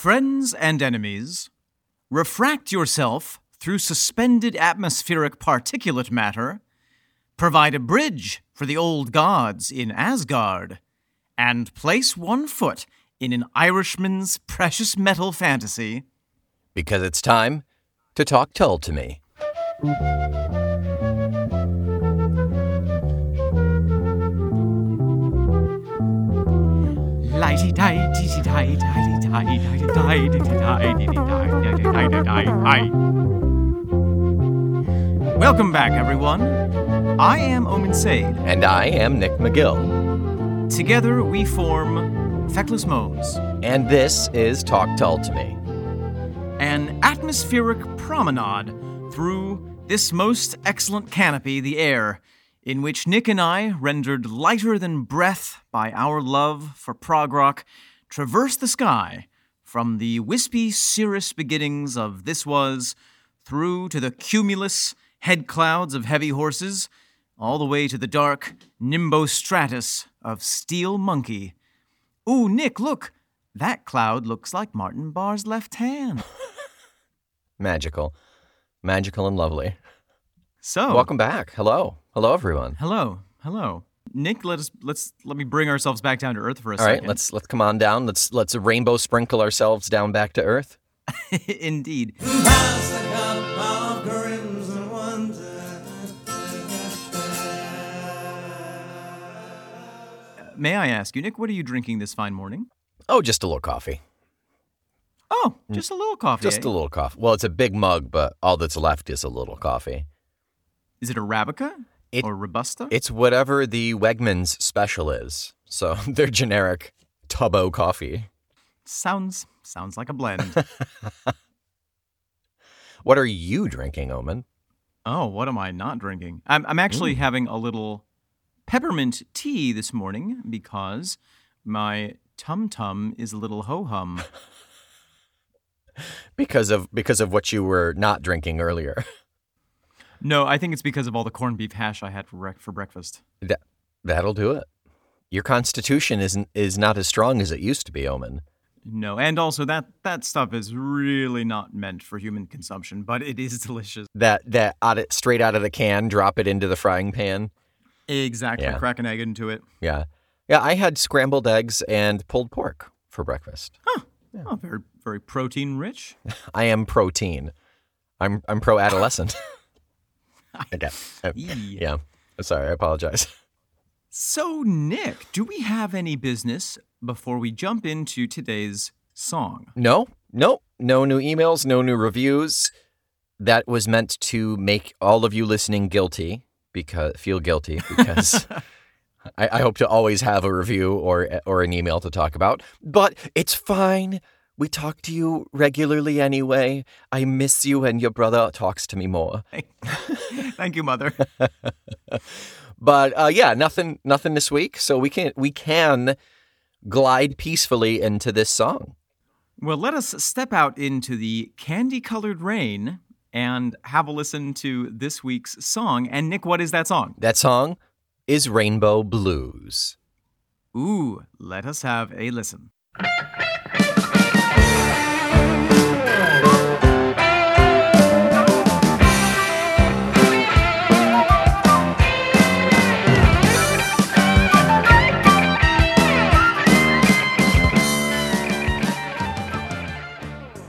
Friends and enemies, refract yourself through suspended atmospheric particulate matter, provide a bridge for the old gods in Asgard, and place one foot in an Irishman's precious metal fantasy. Because it's time to talk Tull to me. Welcome back, everyone. I am Omin Saeed. And I am Nick McGill. Together we form Feckless Modes. And this is Talk Tall to Me. An atmospheric promenade through this most excellent canopy, the air, in which Nick and I, rendered lighter than breath by our love for prog rock, traverse the sky from the wispy, cirrus beginnings of This Was through to the cumulus head clouds of Heavy Horses, all the way to the dark nimbostratus of Steel Monkey. Ooh, Nick, look! That cloud looks like Martin Barre's left hand. Magical. Magical and lovely. So, welcome back. Hello. Hello, everyone. Hello. Hello. Nick, let me bring ourselves back down to earth for a second. All right, let's come on down. Let's rainbow sprinkle ourselves down back to earth. Indeed. Pass the cup of crimson wonder. May I ask you, Nick, what are you drinking this fine morning? Oh, just a little coffee. Oh, just a little coffee. Just a little coffee. Well, it's a big mug, but all that's left is a little coffee. Is it Arabica? Or robusta? It's whatever the Wegman's special is. So they're generic tubbo coffee. Sounds like a blend. What are you drinking, Omen? Oh, what am I not drinking? I'm actually having a little peppermint tea this morning because my tum-tum is a little ho-hum. because of what you were not drinking earlier. No, I think it's because of all the corned beef hash I had for breakfast. That'll do it. Your constitution is not as strong as it used to be, Omen. No, and also that stuff is really not meant for human consumption, but it is delicious. That straight out of the can, drop it into the frying pan. Exactly, yeah. Crack an egg into it. Yeah. Yeah, I had scrambled eggs and pulled pork for breakfast. Huh. Yeah. Oh, very, very protein rich. I am protein. I'm pro-adolescent. Yeah. Sorry, I apologize. So, Nick, do we have any business before we jump into today's song? No. No new emails, no new reviews. That was meant to make all of you listening feel guilty because I hope to always have a review or an email to talk about. But it's fine. We talk to you regularly anyway. I miss you, and your brother talks to me more. Thank you, Mother. But nothing this week. So we can glide peacefully into this song. Well, let us step out into the candy-colored rain and have a listen to this week's song. And Nick, what is that song? That song is Rainbow Blues. Ooh, let us have a listen.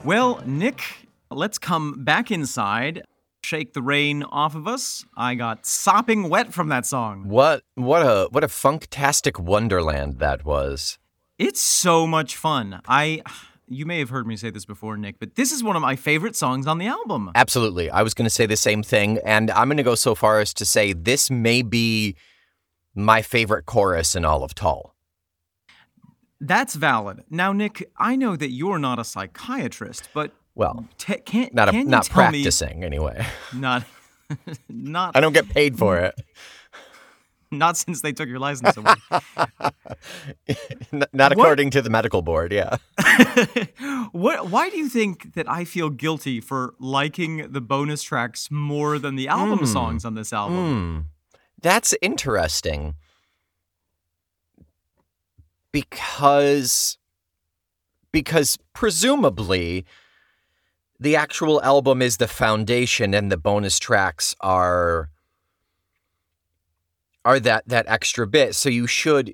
Well, Nick, let's come back inside, shake the rain off of us. I got sopping wet from that song. What a funktastic wonderland that was. It's so much fun. You may have heard me say this before, Nick, but this is one of my favorite songs on the album. Absolutely. I was going to say the same thing, and I'm going to go so far as to say this may be my favorite chorus in all of Tull. That's valid. Now, Nick, I know that you're not a psychiatrist, but anyway. Not. I don't get paid for it. Not since they took your license away. Not according to the medical board. Yeah. Why do you think that I feel guilty for liking the bonus tracks more than the album songs on this album? That's interesting. Because because presumably the actual album is the foundation and the bonus tracks are that extra bit. So you should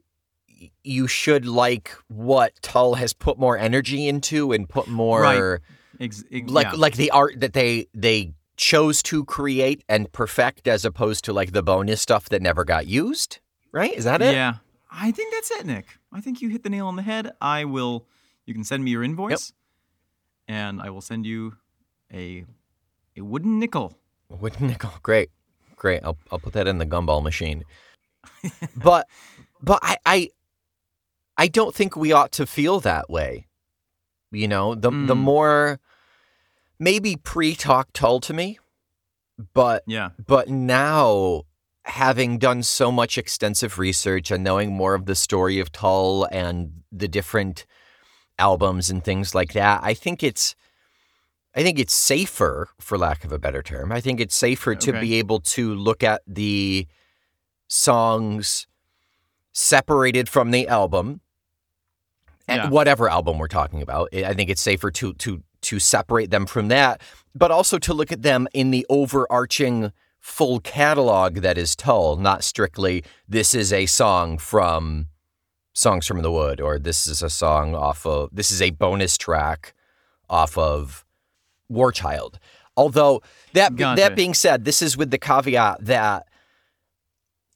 like what Tull has put more energy into and put more like the art that they chose to create and perfect, as opposed to like the bonus stuff that never got used. Right? Is that it? Yeah. I think that's it, Nick. I think you hit the nail on the head. You can send me your invoice, and I will send you a wooden nickel. A wooden nickel. Great. I'll put that in the gumball machine. But I don't think we ought to feel that way. You know, the more maybe pre-Talk Tall to Me, but now, having done so much extensive research and knowing more of the story of Tull and the different albums and things like that, I think it's safer, for lack of a better term. I think it's safer to be able to look at the songs separated from the album, and whatever album we're talking about. I think it's safer to separate them from that, but also to look at them in the overarching full catalog that is Tull, not strictly this is a song from Songs from the Wood, or this is a bonus track off of War Child. Although that being said, this is with the caveat that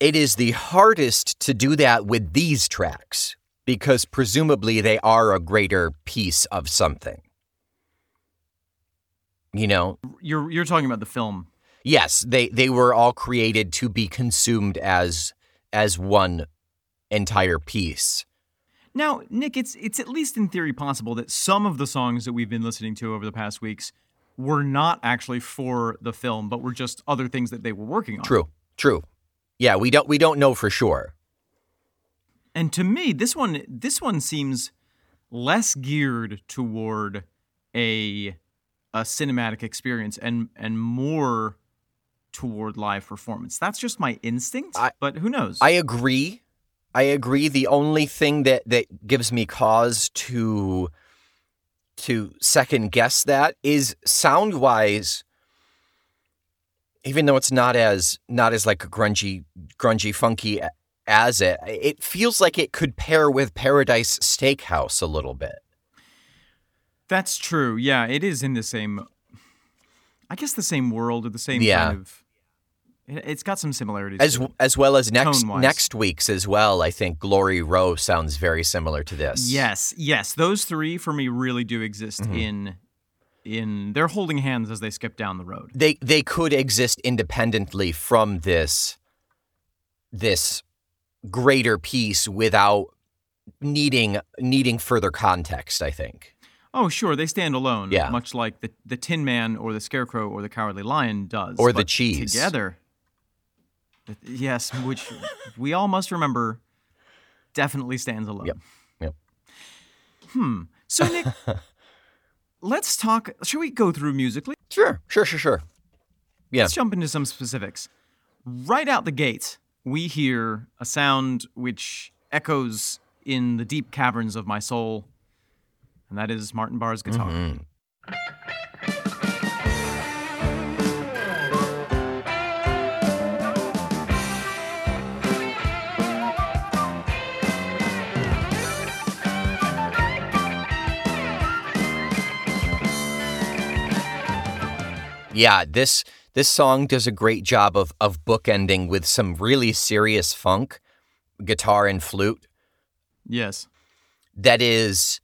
it is the hardest to do that with these tracks, because presumably they are a greater piece of something. You know, you're talking about the film. Yes, they were all created to be consumed as one entire piece. Now, Nick, it's at least in theory possible that some of the songs that we've been listening to over the past weeks were not actually for the film, but were just other things that they were working on. True. Yeah, we don't know for sure. And to me, this one seems less geared toward a cinematic experience and more toward live performance. That's just my instinct, but who knows? I agree. The only thing that gives me cause to second guess that is sound-wise, even though it's not as like grungy funky as it feels like it could pair with Paradise Steakhouse a little bit. That's true. Yeah, it is in the same, I guess, the same world, or the same kind of. It's got some similarities as well as next week's as well. I think Glory Row sounds very similar to this. Yes, those three for me really do exist in they're holding hands as they skip down the road. They could exist independently from this greater piece without needing further context, I think. Oh, sure. They stand alone, much like the Tin Man or the Scarecrow or the Cowardly Lion does. Or the cheese. Together. Yes, which we all must remember definitely stands alone. Yep. So, Nick, let's talk. Should we go through musically? Sure. Yeah. Let's jump into some specifics. Right out the gate, we hear a sound which echoes in the deep caverns of my soul, and that is Martin Barre's guitar. Mm-hmm. Yeah, this song does a great job of bookending with some really serious funk, guitar and flute. Yes. That is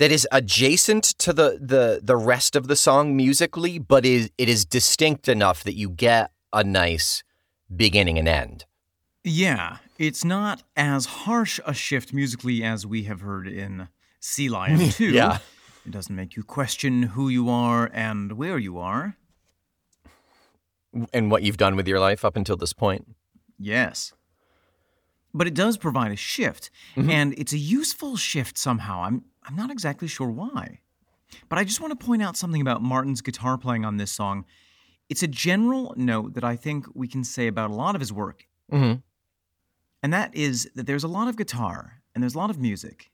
adjacent to the rest of the song musically, but it is distinct enough that you get a nice beginning and end. Yeah, it's not as harsh a shift musically as we have heard in Sea Lion II. Yeah. It doesn't make you question who you are and where you are. And what you've done with your life up until this point. Yes. But it does provide a shift, and it's a useful shift somehow. I'm not exactly sure why, but I just want to point out something about Martin's guitar playing on this song. It's a general note that I think we can say about a lot of his work, and that is that there's a lot of guitar and there's a lot of music,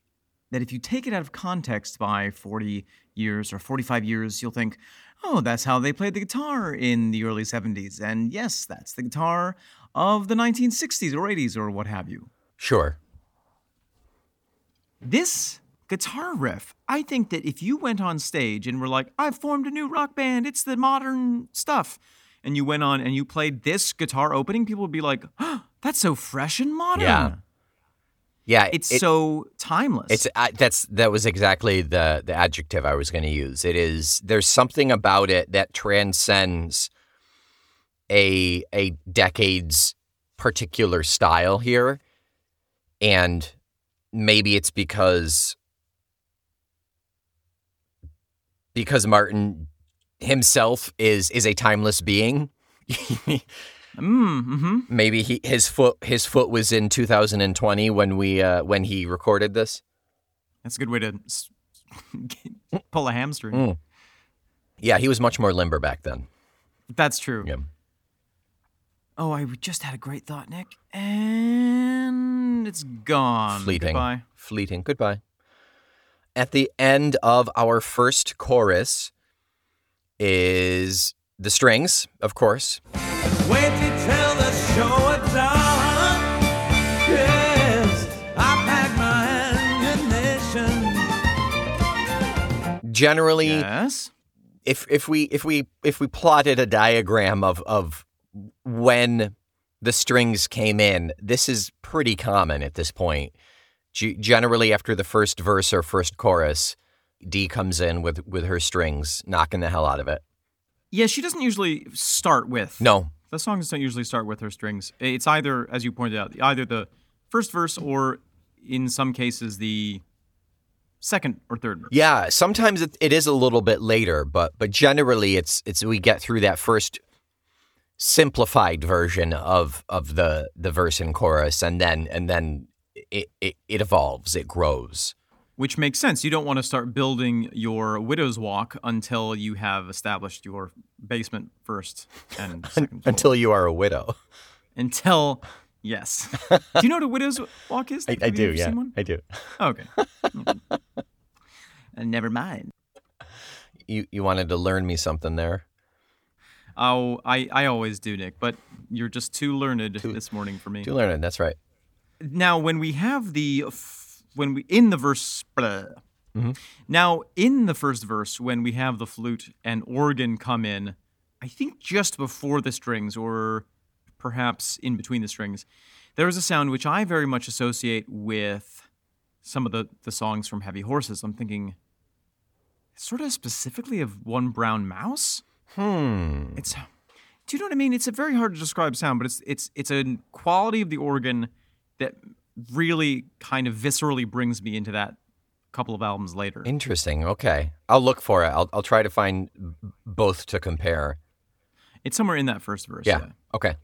that if you take it out of context by 40 years or 45 years, you'll think, oh, that's how they played the guitar in the early 70s. And yes, that's the guitar of the 1960s or 80s or what have you. Sure. This guitar riff, I think that if you went on stage and were like, I've formed a new rock band, it's the modern stuff, and you went on and you played this guitar opening, people would be like, oh, that's so fresh and modern. Yeah. Yeah, it's so timeless. That was exactly the adjective I was going to use. It is, there's something about it that transcends a decade's particular style here, and maybe it's because Martin himself is a timeless being. Mm-hmm. Maybe his foot was in 2020 when he recorded this. That's a good way to pull a hamstring. Mm. Yeah, he was much more limber back then. That's true. Yeah. Oh, I just had a great thought, Nick, and it's gone. Fleeting. Goodbye. At the end of our first chorus is the strings, of course. Wait till the show is done. Yes, I've had my ammunition. Generally, yes. if we plotted a diagram of when the strings came in, this is pretty common at this point. Generally, after the first verse or first chorus, Dee comes in with her strings, knocking the hell out of it. Yeah, she doesn't usually start with. No. The songs don't usually start with her strings. It's either, as you pointed out, either the first verse or, in some cases, the second or third verse. Yeah, sometimes it is a little bit later, but generally it's we get through that first simplified version of the verse and chorus, and then it evolves, it grows. Which makes sense. You don't want to start building your widow's walk until you have established your basement first and second floor. Until you are a widow. Until, yes. Do you know what a widow's walk is? I do, yeah. I do. Oh, okay. Never mind. You wanted to learn me something there. Oh, I always do, Nick, but you're just too learned this morning for me. Too learned, that's right. Now, when we have the... Now, in the first verse, when we have the flute and organ come in, I think just before the strings, or perhaps in between the strings, there is a sound which I very much associate with some of the songs from Heavy Horses. I'm thinking sort of specifically of One Brown Mouse. It's, do you know what I mean? It's a very hard to describe sound, but it's a quality of the organ that really kind of viscerally brings me into that couple of albums later. Interesting. Okay. I'll look for it. I'll try to find both to compare. It's somewhere in that first verse. Yeah. Okay.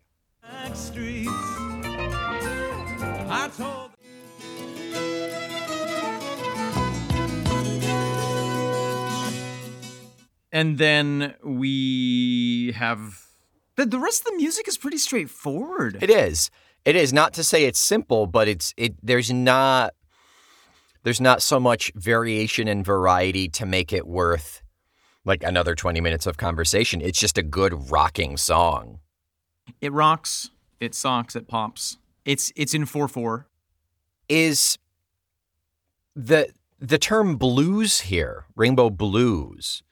And then we have... The rest of the music is pretty straightforward. It is. It is, not to say it's simple, but there's not so much variation and variety to make it worth like another 20 minutes of conversation. It's just a good rocking song. It rocks, it socks, it pops. It's in 4/4. Is the term blues here, Rainbow Blues,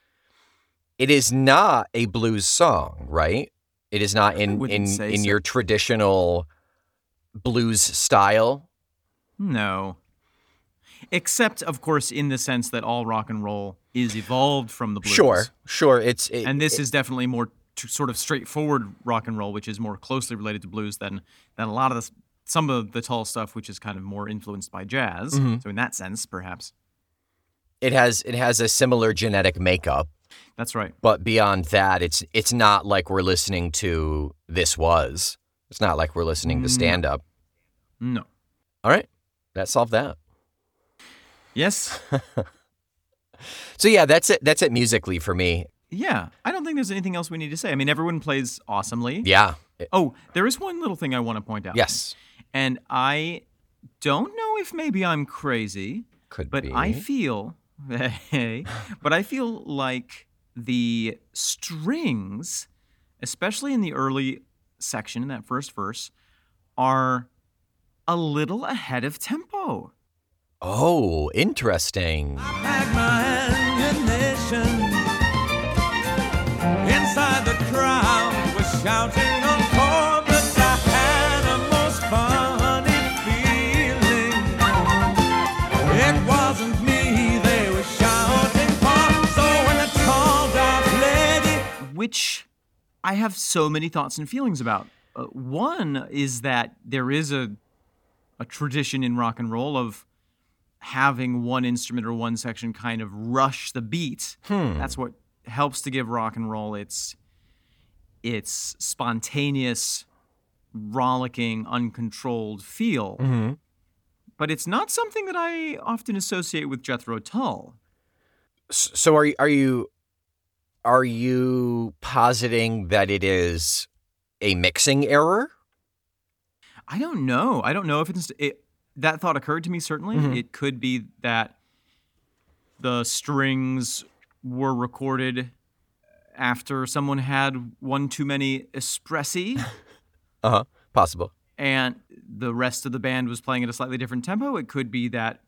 it is not a blues song, right? It is not in your traditional blues style? No. Except, of course, in the sense that all rock and roll is evolved from the blues. Sure. This is definitely more sort of straightforward rock and roll, which is more closely related to blues than a lot of some of the Tull stuff, which is kind of more influenced by jazz. Mm-hmm. So in that sense, perhaps. It has a similar genetic makeup. That's right. But beyond that, it's not like we're listening to This Was. It's not like we're listening to stand-up. No. All right. That solved that. Yes. So, yeah, that's it. That's it musically for me. Yeah. I don't think there's anything else we need to say. I mean, everyone plays awesomely. Yeah. Oh, there is one little thing I want to point out. Yes. And I don't know if maybe I'm crazy, Could but be. I feel, but I feel like the strings, especially in the early section in that first verse, are a little ahead of tempo. Oh, interesting. I pack my ammunition. Inside the crowd was shouting on corn, but I had the most funny feeling. It wasn't me they were shouting for, so when I called out lady. Which I have so many thoughts and feelings about. One is that there is a tradition in rock and roll of having one instrument or one section kind of rush the beat. That's what helps to give rock and roll its spontaneous, rollicking, uncontrolled feel. Mm-hmm. But it's not something that I often associate with Jethro Tull. So are you positing that it is a mixing error? I don't know. I don't know if it's that thought occurred to me, certainly. Mm-hmm. It could be that the strings were recorded after someone had one too many espressi. Uh-huh. Possible. And the rest of the band was playing at a slightly different tempo. It could be that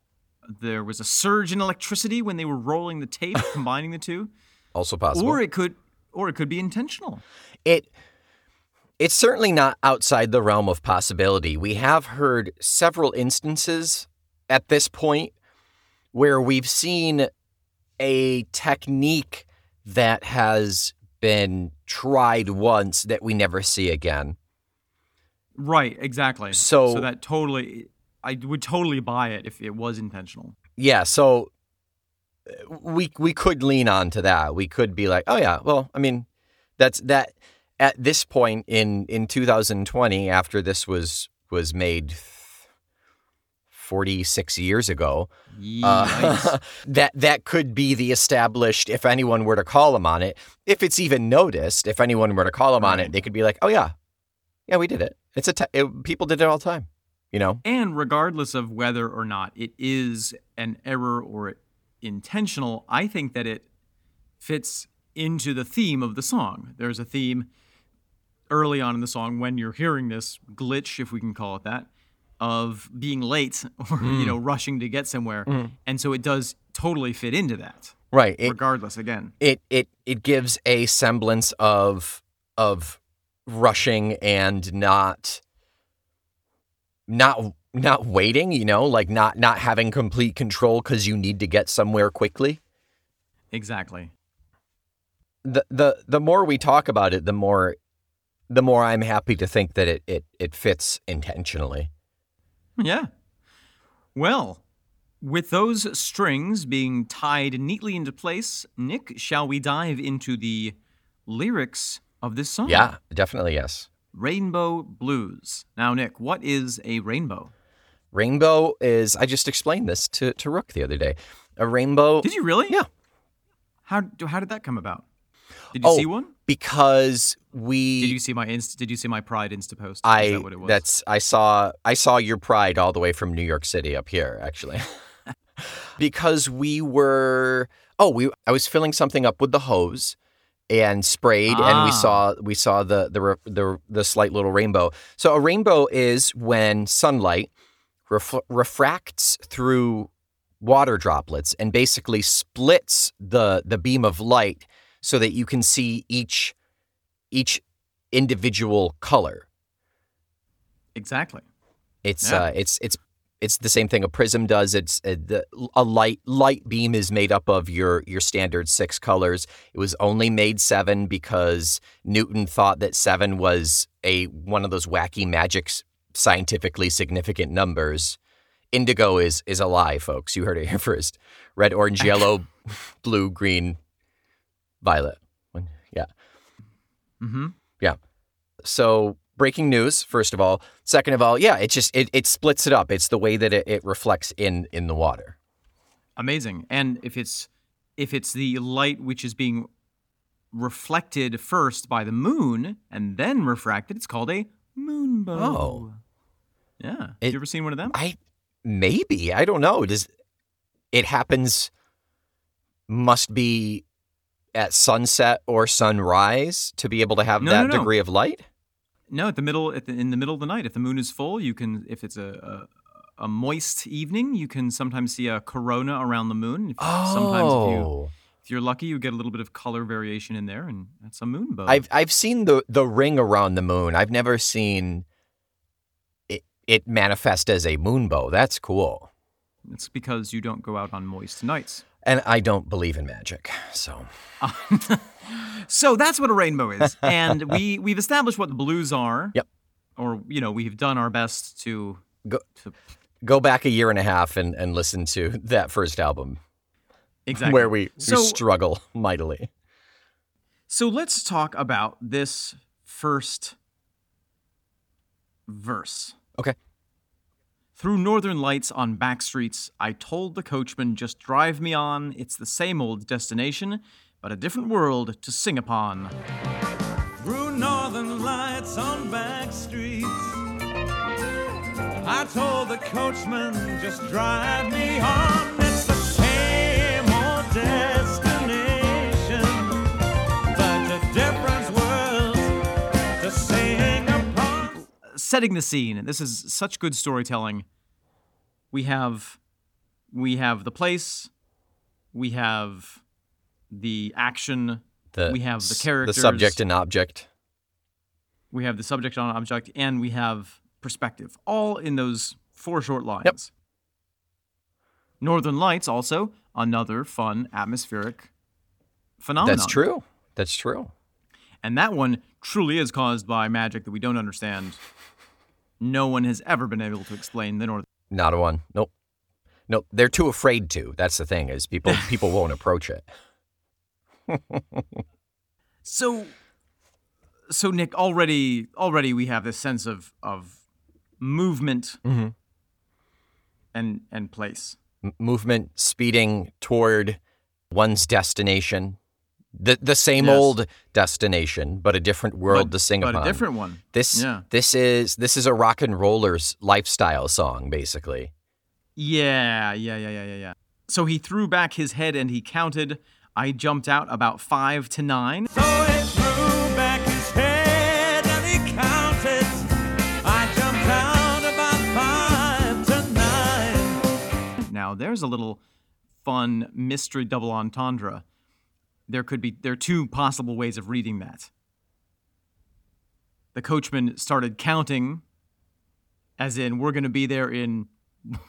there was a surge in electricity when they were rolling the tape, combining the two. Also possible. Or it could be intentional. It's certainly not outside the realm of possibility. We have heard several instances at this point where we've seen a technique that has been tried once that we never see again. Right, exactly. So that totally, I would totally buy it if it was intentional. Yeah, so we could lean on to that. We could be like, oh yeah, well, I mean, that's that. At this point in 2020, after this was made 46 years ago, that could be the established, if anyone were to call them on it, if it's even noticed, if anyone were to call them on it, they could be like, oh, yeah, we did it. It's people did it all the time, you know? And regardless of whether or not it is an error or intentional, I think that it fits into the theme of the song. There's a theme early on in the song when you're hearing this glitch, if we can call it that, of being late or rushing to get somewhere. And so it does totally fit into that. Right. Regardless, again. It gives a semblance of rushing and not waiting, like not having complete control because you need to get somewhere quickly. Exactly. The more we talk about it, the more I'm happy to think that it fits intentionally. Yeah. Well, with those strings being tied neatly into place, Nick, shall we dive into the lyrics of this song? Yeah, definitely, yes. Rainbow Blues. Now, Nick, what is a rainbow? Rainbow is, I just explained this to Rook the other day. A rainbow. Did you really? Yeah. How did that come about? Did you see one? Because we Did you see my Pride Insta post? Is that what it was? I saw your Pride all the way from New York City up here, actually. Because we were I was filling something up with the hose and sprayed and we saw the slight little rainbow. So a rainbow is when sunlight refracts through water droplets and basically splits the beam of light so that you can see each individual color. Exactly. It's the same thing a prism does. It's a light beam is made up of your standard 6 colors. It was only made 7 because Newton thought that 7 was one of those wacky magic scientifically significant numbers. Indigo is a lie, folks. You heard it here first. Red, orange, yellow, blue, green, violet. Yeah. Mm-hmm. Yeah. So breaking news, first of all. Second of all, yeah, it just it splits it up. It's the way that it reflects in the water. Amazing. And if it's the light which is being reflected first by the moon and then refracted, it's called a moonbow. Oh. Yeah. Have you ever seen one of them? Maybe. I don't know. It happens, must be at sunset or sunrise to be able to have degree of light? No, in the middle of the night, if the moon is full, you can, if it's a moist evening, you can sometimes see a corona around the moon. Sometimes if you're lucky, you get a little bit of color variation in there, and that's a moon bow. I've seen the ring around the moon. I've never seen it manifest as a moon bow. That's cool. It's because you don't go out on moist nights. And I don't believe in magic, so. So that's what a rainbow is. And we've established what the blues are. Yep. Or, we've done our best to... Go back a year and a half and listen to that first album. Exactly. Where we struggle mightily. So let's talk about this first verse. Okay. Through northern lights on back streets, I told the coachman, just drive me on. It's the same old destination, but a different world to sing upon. Through northern lights on back streets, I told the coachman, just drive me on. It's the same old destination, but a different world to sing upon. Setting the scene. This is such good storytelling. We have the place. We have the action. We have the characters. The subject and object. We have the subject and object, and we have perspective, all in those four short lines. Yep. Northern Lights, also another fun atmospheric phenomenon. That's true. And that one truly is caused by magic that we don't understand. No one has ever been able to explain the northern. Not a one. Nope. Nope. They're too afraid to. That's the thing, is people won't approach it. So Nick, already we have this sense of movement, mm-hmm. and place. Movement speeding toward one's destination, the same old destination, but a different world to sing upon. But a different one. This is a rock and roller's lifestyle song, basically. Yeah. So he threw back his head and he counted. I jumped out about 5 to 9. So he threw back his head and he counted. I jumped out about 5 to 9. Now there's a little fun mystery double entendre. There are two possible ways of reading that. The coachman started counting, as in we're going to be there in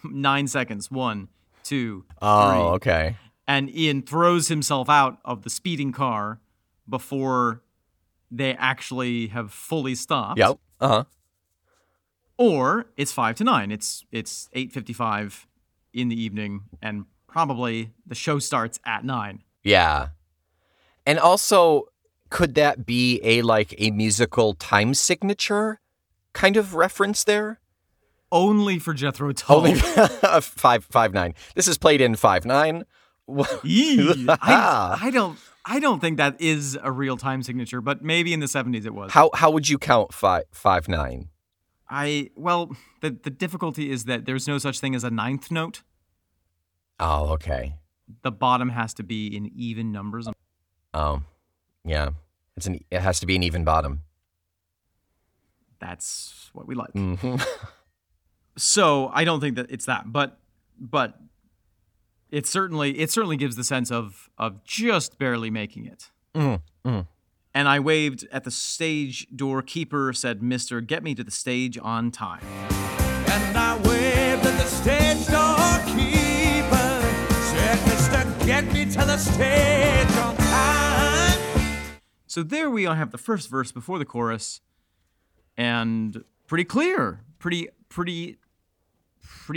9 seconds. 1, 2, 3. Oh, okay. And Ian throws himself out of the speeding car before they actually have fully stopped. Yep. Uh-huh. Or it's 5 to 9. It's 8:55 in the evening, and probably the show starts at 9. Yeah. And also, could that be a musical time signature kind of reference there? Only for Jethro Tull. Only 5:9. This is played in 5:9. I don't think that is a real time signature, but maybe in the 70s it was. How would you count 5:9? The difficulty is that there's no such thing as a ninth note. Oh, okay. The bottom has to be in even numbers. Oh, yeah. It has to be an even bottom. That's what we like. Mm-hmm. So I don't think that it's that, but. It certainly gives the sense of just barely making it. Mm, mm. And I waved at the stage door keeper, said, "Mister, get me to the stage on time." And I waved at the stage door keeper, said, "Mister, get me to the stage on time." So there we have the first verse before the chorus, and pretty clear, pretty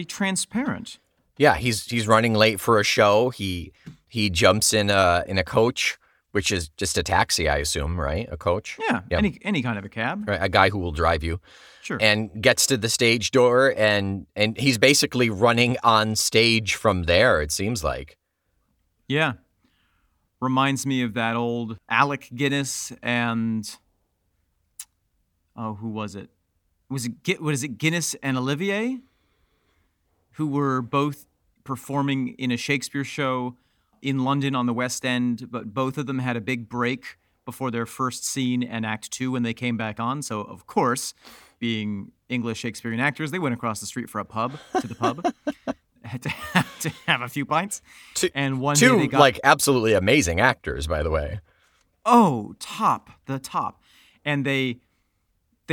transparent. Yeah, he's running late for a show. He jumps in a coach, which is just a taxi, I assume, right? A coach? Yeah, yep. Any kind of a cab. Right, a guy who will drive you. Sure. And gets to the stage door, and he's basically running on stage from there, it seems like. Yeah. Reminds me of that old Alec Guinness and... Oh, who was it? Was it Guinness and Olivier? Who were both performing in a Shakespeare show in London on the West End, but both of them had a big break before their first scene and Act Two when they came back on. So, of course, being English Shakespearean actors, they went across the street for a pub, to the pub, to have a few pints. And one day they got... like, absolutely amazing actors, by the way. Oh, the top. And they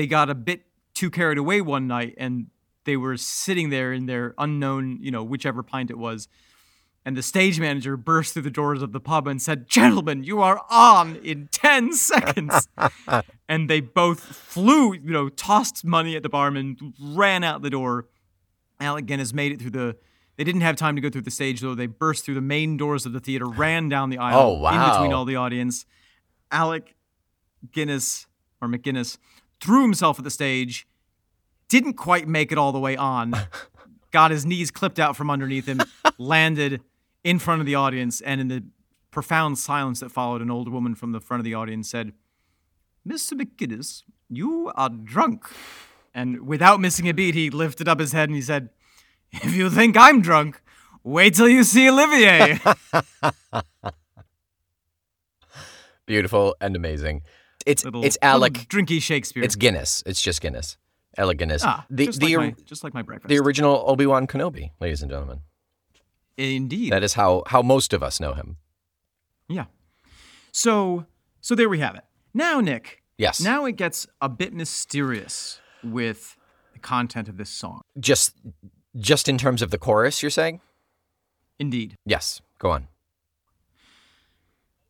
got a bit too carried away one night, and they were sitting there in their unknown, whichever pint it was, and the stage manager burst through the doors of the pub and said, "Gentlemen, you are on in 10 seconds. And they both flew, tossed money at the barman, ran out the door. Alec Guinness made it through they didn't have time to go through the stage, though. They burst through the main doors of the theater, ran down the aisle, in between all the audience. Alec Guinness, or McGuinness, threw himself at the stage, didn't quite make it all the way on, got his knees clipped out from underneath him, landed in front of the audience, and in the profound silence that followed, an old woman from the front of the audience said, "Mr. McGuinness, you are drunk." And without missing a beat, he lifted up his head and he said, "If you think I'm drunk, wait till you see Olivier." Beautiful and amazing. It's Alec. Drinky Shakespeare. It's Guinness. It's just Guinness. Alec Guinness. Just like my breakfast. The original Obi-Wan Kenobi, ladies and gentlemen. Indeed. That is how most of us know him. Yeah. So there we have it. Now, Nick. Yes. Now it gets a bit mysterious with the content of this song. Just in terms of the chorus, you're saying? Indeed. Yes. Go on.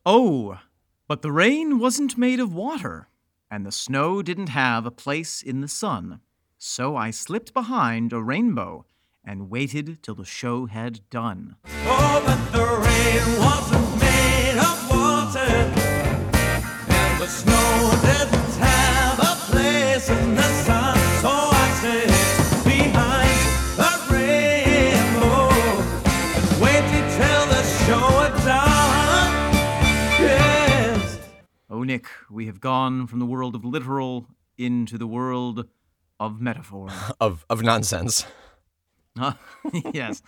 "Oh, but the rain wasn't made of water, and the snow didn't have a place in the sun. So I slipped behind a rainbow and waited till the show had done." Oh, but the rain wasn't made of water, and the snow didn't have a place in the sun. So I slipped behind a rainbow and waited till the show had done. Yes. Oh, Nick, we have gone from the world of literal into the world of metaphor. Of nonsense. Yes.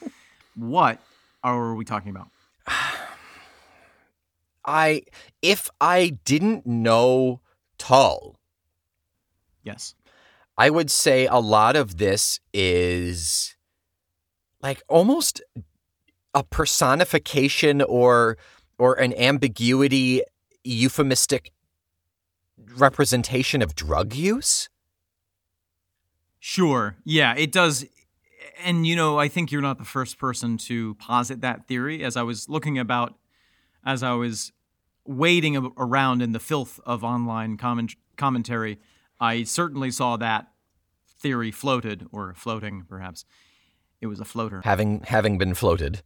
What are we talking about? If I didn't know Tull, yes, I would say a lot of this is like almost a personification or an ambiguity, euphemistic representation of drug use. Sure. Yeah, it does. And, I think you're not the first person to posit that theory. As I was wading around in the filth of online commentary, I certainly saw that theory floated, or floating, perhaps. It was a floater. Having been floated.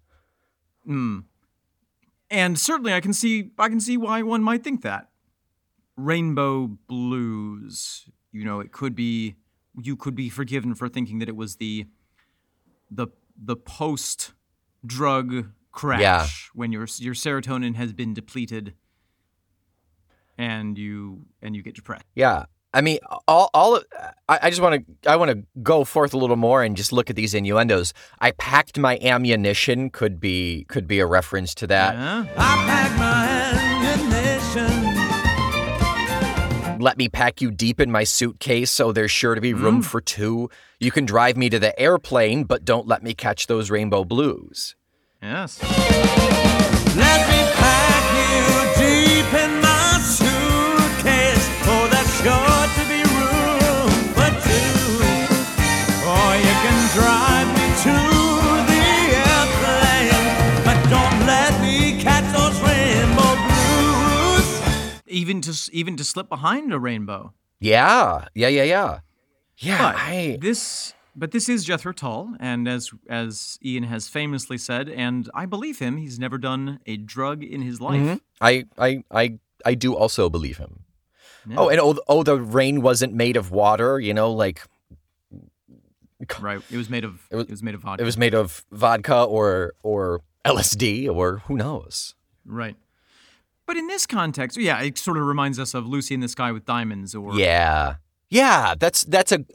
And certainly I can see why one might think that. Rainbow blues. You could be forgiven for thinking that it was the post-drug crash, when your serotonin has been depleted and you get depressed. Yeah, I mean, I want to go forth a little more and just look at these innuendos. "I packed my ammunition" could be a reference to that. Yeah. "I packed my ammunition. Let me pack you deep in my suitcase, so there's sure to be room for two. You can drive me to the airplane, but don't let me catch those rainbow blues." Yes. "Let me pack you deep in my suitcase, for there's sure to be room for two. Or you can drive me to the airplane, but don't let me catch those rainbow blues." Even to slip behind a rainbow. Yeah. But this is Jethro Tull, and as Ian has famously said, and I believe him, he's never done a drug in his life. Mm-hmm. I do also believe him. Yeah. Oh, and the rain wasn't made of water, right? It was made of vodka. It was made of vodka or LSD or who knows. Right. But in this context, it sort of reminds us of Lucy in the Sky with Diamonds, or Yeah, that's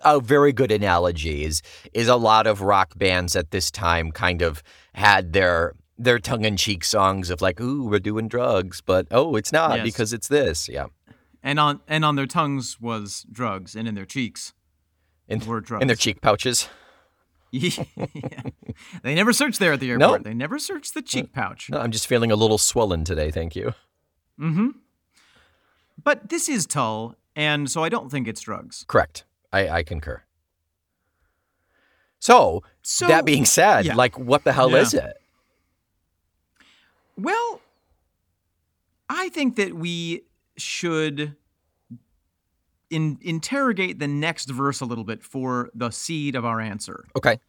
a very good analogy. Is a lot of rock bands at this time kind of had their tongue-in-cheek songs of like, ooh, we're doing drugs, but oh, it's not because it's this. Yeah. And on their tongues was drugs, and in their cheeks were drugs. In their cheek pouches. Yeah. They never search there at the airport. Nope. They never search the cheek pouch. No, I'm just feeling a little swollen today, thank you. Mm-hmm. But this is Tull, and so I don't think it's drugs. Correct. I concur. So that being said, like, what the hell is it? Well, I think that we should interrogate the next verse a little bit for the seed of our answer. Okay.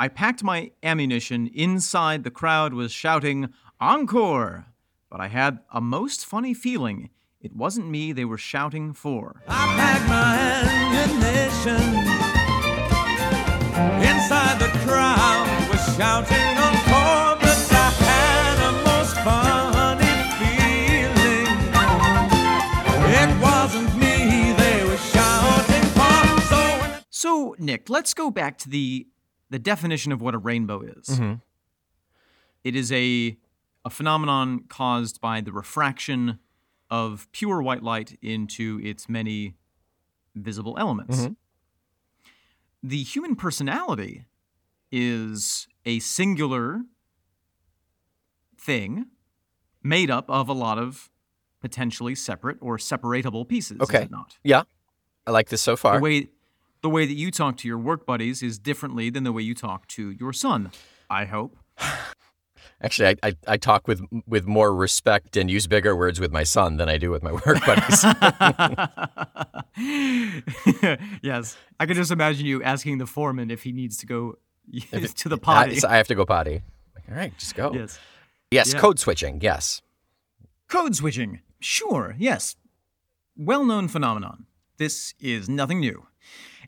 I packed my ammunition. Inside, the crowd was shouting, "Encore!" But I had a most funny feeling. It wasn't me they were shouting for. I packed my ammunition. Inside, the crowd was shouting, "Encore!" But I had a most funny feeling. It wasn't me. So, Nick, let's go back to the definition of what a rainbow is. Mm-hmm. It is a phenomenon caused by the refraction of pure white light into its many visible elements. Mm-hmm. The human personality is a singular thing made up of a lot of potentially separate or separatable pieces, is it not? Yeah, I like this so far. The way that you talk to your work buddies is differently than the way you talk to your son, I hope. Actually, I talk with more respect and use bigger words with my son than I do with my work buddies. Yes. I can just imagine you asking the foreman if he needs to go to the potty. I have to go potty. All right, just go. Yes. Yes, yeah. Code switching, yes. Code switching, sure, yes. Well-known phenomenon. This is nothing new.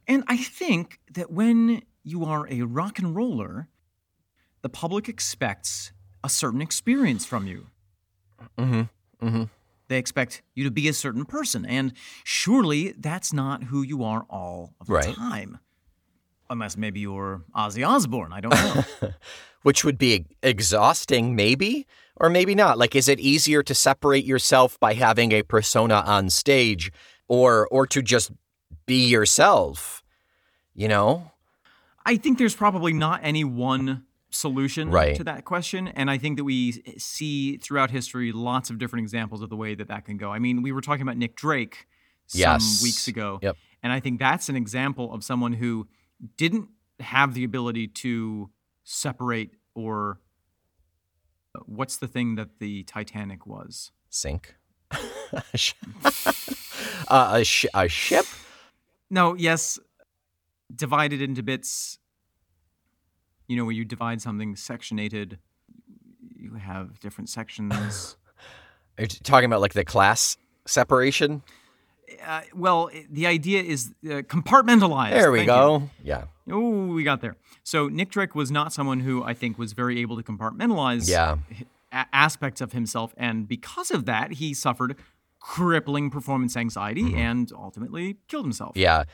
And I think that when you are a rock and roller, the public expects a certain experience from you. Mm-hmm. Mm-hmm. They expect you to be a certain person, and surely that's not who you are all of the time. Unless maybe you're Ozzy Osbourne, I don't know. Which would be exhausting, maybe, or maybe not. Like, is it easier to separate yourself by having a persona on stage or to just be yourself, you know? I think there's probably not any one solution to that question. And I think that we see throughout history lots of different examples of the way that that can go. I mean, we were talking about Nick Drake some weeks ago. Yep. And I think that's an example of someone who didn't have the ability to separate or... What's the thing that the Titanic was? Sink. A ship? No, yes, divided into bits. You know, when you divide something sectionated, you have different sections. Are you talking about like the class separation? Well, the idea is compartmentalized. There we go. You. Yeah. Oh, we got there. So Nick Drake was not someone who I think was very able to compartmentalize aspects of himself. And because of that, he suffered crippling performance anxiety and ultimately killed himself. Yeah.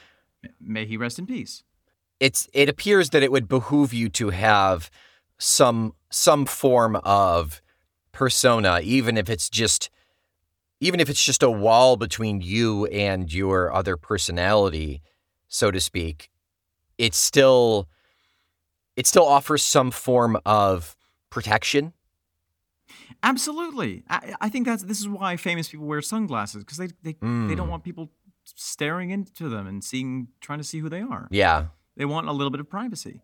May he rest in peace. It appears that it would behoove you to have some form of persona, even if it's just a wall between you and your other personality, so to speak. It still offers some form of protection. Absolutely. I think this is why famous people wear sunglasses, because they don't want people staring into them and trying to see who they are. Yeah. They want a little bit of privacy.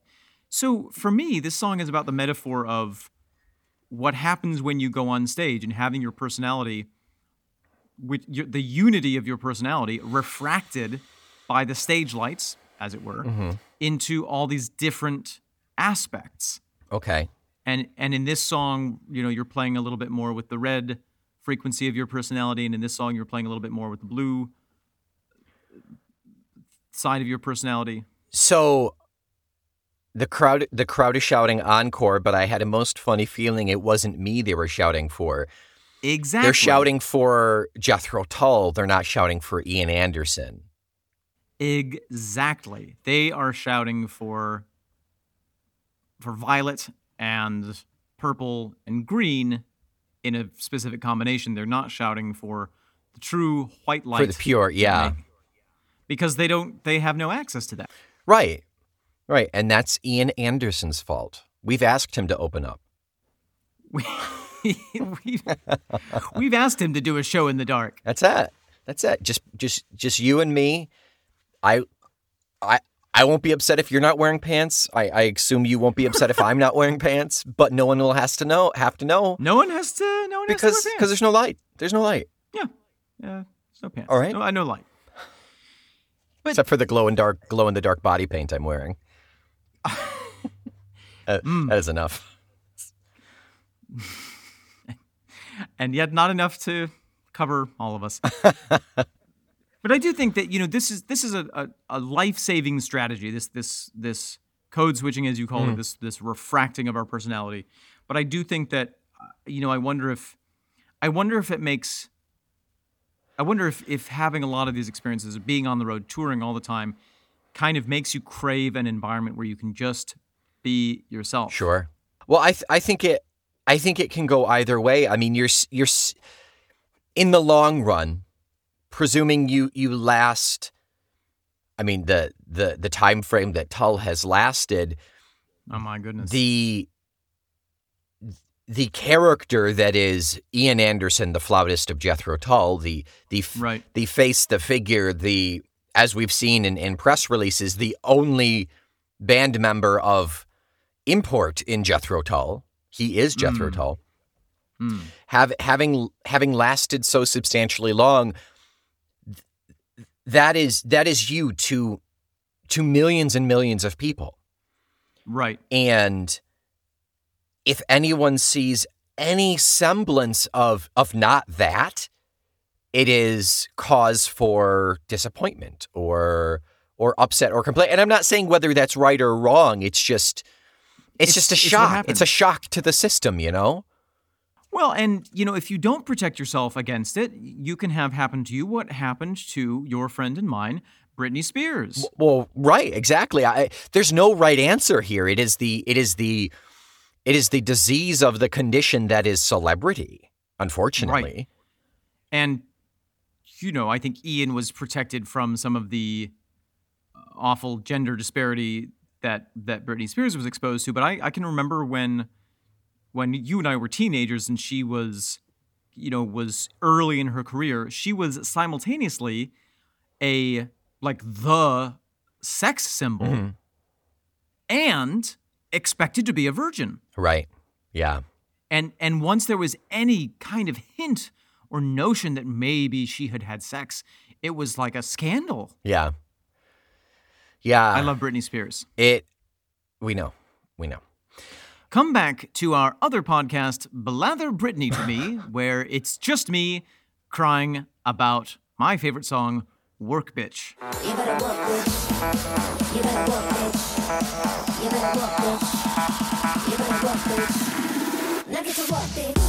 So for me, this song is about the metaphor of what happens when you go on stage and having your personality, the unity of your personality refracted by the stage lights, as it were, into all these different aspects. Okay. And in this song, you know, you're playing a little bit more with the red frequency of your personality, and in this song, you're playing a little bit more with the blue side of your personality. So the crowd is shouting encore, but I had a most funny feeling it wasn't me they were shouting for. Exactly. They're shouting for Jethro Tull. They're not shouting for Ian Anderson. Exactly. They are shouting for violet and purple and green in a specific combination. They're not shouting for the true white light. For the pure, yeah. Because they have no access to that. Right. Right. And that's Ian Anderson's fault. We've asked him to open up. We've asked him to do a show in the dark. That's it. Just you and me. I won't be upset if you're not wearing pants. I assume you won't be upset if I'm not wearing pants, but no one will have to know. No one has to wear pants. Because there's no light. Yeah. There's no pants. All right. No light. But, except for the glow in the dark body paint I'm wearing. That is enough. And yet not enough to cover all of us. But I do think that, this is a life-saving strategy, this code switching, as you call it, this refracting of our personality. But I do think that, I wonder if having a lot of these experiences, being on the road, touring all the time, kind of makes you crave an environment where you can just be yourself. Sure. Well, I think it can go either way. I mean, you're in the long run, presuming you last. I mean, the time frame that Tull has lasted. Oh my goodness. The character that is Ian Anderson, the flautist of Jethro Tull, the face, the figure, as we've seen in press releases, the only band member of import in Jethro Tull. He is Jethro Tull. Having lasted so substantially long, that is you to millions and millions of people, right? And if anyone sees any semblance of not that, it is cause for disappointment or upset or complaint. And I'm not saying whether that's right or wrong. It's just a shock. It's a shock to the system, Well, and, if you don't protect yourself against it, you can have happen to you what happened to your friend and mine, Britney Spears. Well, right. Exactly. There's no right answer here. It is the disease of the condition that is celebrity, unfortunately. Right. And, I think Ian was protected from some of the awful gender disparity that Britney Spears was exposed to. But I can remember when you and I were teenagers and she was, was early in her career, she was simultaneously the sex symbol and expected to be a virgin. Right. Yeah. And once there was any kind of hint or notion that maybe she had sex, it was like a scandal. Yeah. Yeah. I love Britney Spears. We know. Come back to our other podcast, Blather Britney to Me, where it's just me crying about my favorite song, Work Bitch. You better work, bitch. You better work, bitch. You better work, bitch. You better work, bitch. Now get to work, bitch. Now get to work, bitch.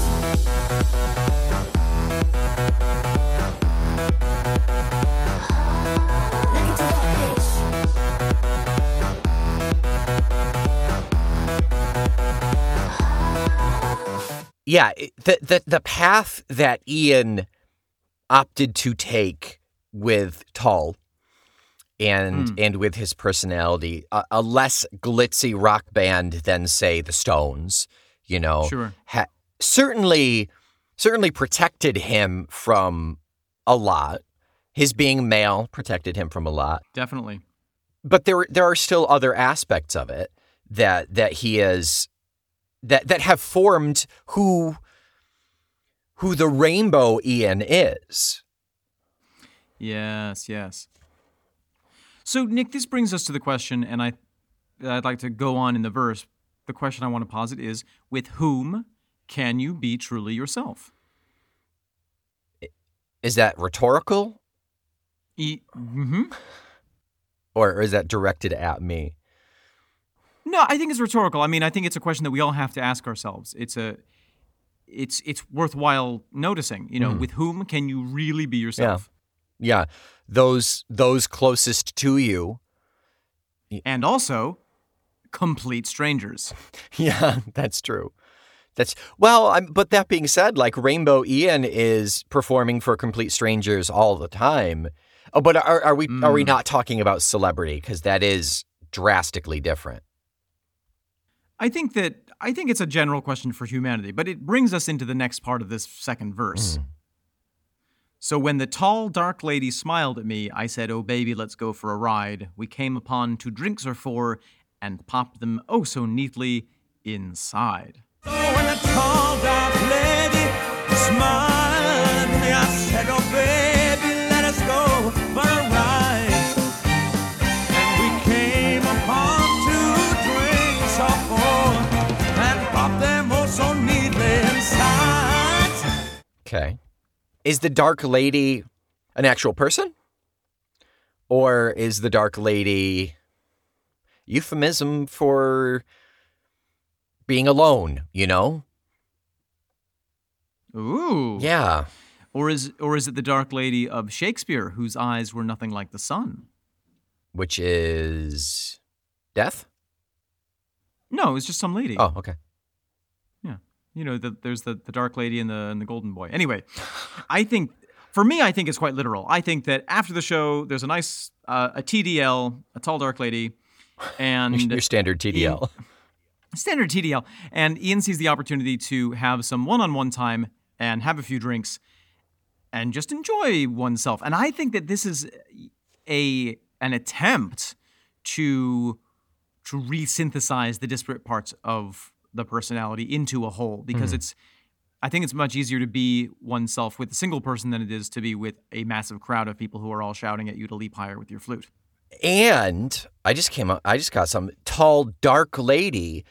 Yeah, the path that Ian opted to take with Tull and with his personality, a less glitzy rock band than, say, the Stones, sure. Certainly protected him from a lot. His being male protected him from a lot. Definitely. But there are still other aspects of it that he is... That have formed who the Rainbow Ian is. Yes, yes. So, Nick, this brings us to the question, and I'd like to go on in the verse. The question I want to posit is, with whom can you be truly yourself? Is that rhetorical? Or is that directed at me? No, I think it's rhetorical. I mean, I think it's a question that we all have to ask ourselves. It's worthwhile noticing, with whom can you really be yourself? Yeah. Yeah, those closest to you. And also, complete strangers. Yeah, that's true. But that being said, like Rainbow Ian is performing for complete strangers all the time. Oh, but are we not talking about celebrity? Because that is drastically different. I think it's a general question for humanity, but it brings us into the next part of this second verse. Mm. So when the tall, dark lady smiled at me, I said, "Oh, baby, let's go for a ride." We came upon two drinks or four and popped them oh so neatly inside. So when the tall, dark lady smiled at me, I said, "Oh, baby, let us go for a ride." And we came upon two drinks or four and popped them oh so neatly inside. Okay. Is the dark lady an actual person? Or is the dark lady euphemism for being alone, you know? Ooh. Yeah. Or is it the dark lady of Shakespeare, whose eyes were nothing like the sun? Which is death? No, it's just some lady. Oh, okay. Yeah. You know, there's the dark lady and the golden boy. Anyway, I think it's quite literal. I think that after the show, there's a nice a TDL, a tall dark lady, and your standard TDL. Standard TDL. And Ian sees the opportunity to have some one-on-one time and have a few drinks and just enjoy oneself. And I think that this is an attempt to resynthesize the disparate parts of the personality into a whole, because I think it's much easier to be oneself with a single person than it is to be with a massive crowd of people who are all shouting at you to leap higher with your flute. And I just got some tall, dark lady.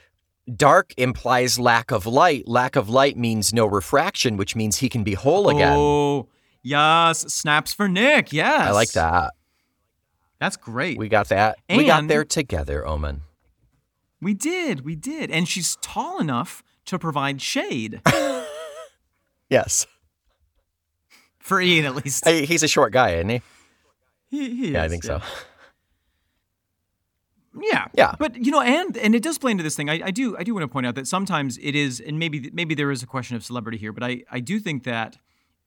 Dark implies lack of light. Lack of light means no refraction, which means he can be whole again. Oh, yes. Snaps for Nick. Yes. I like that. That's great. We got that. And we got there together, Omin. We did. And she's tall enough to provide shade. Yes. For Ian, at least. He's a short guy, isn't he? He is. Yeah, I think so. Yeah. Yeah. But, you know, and it does play into this thing. I do want to point out that sometimes it is, and maybe there is a question of celebrity here, but I do think that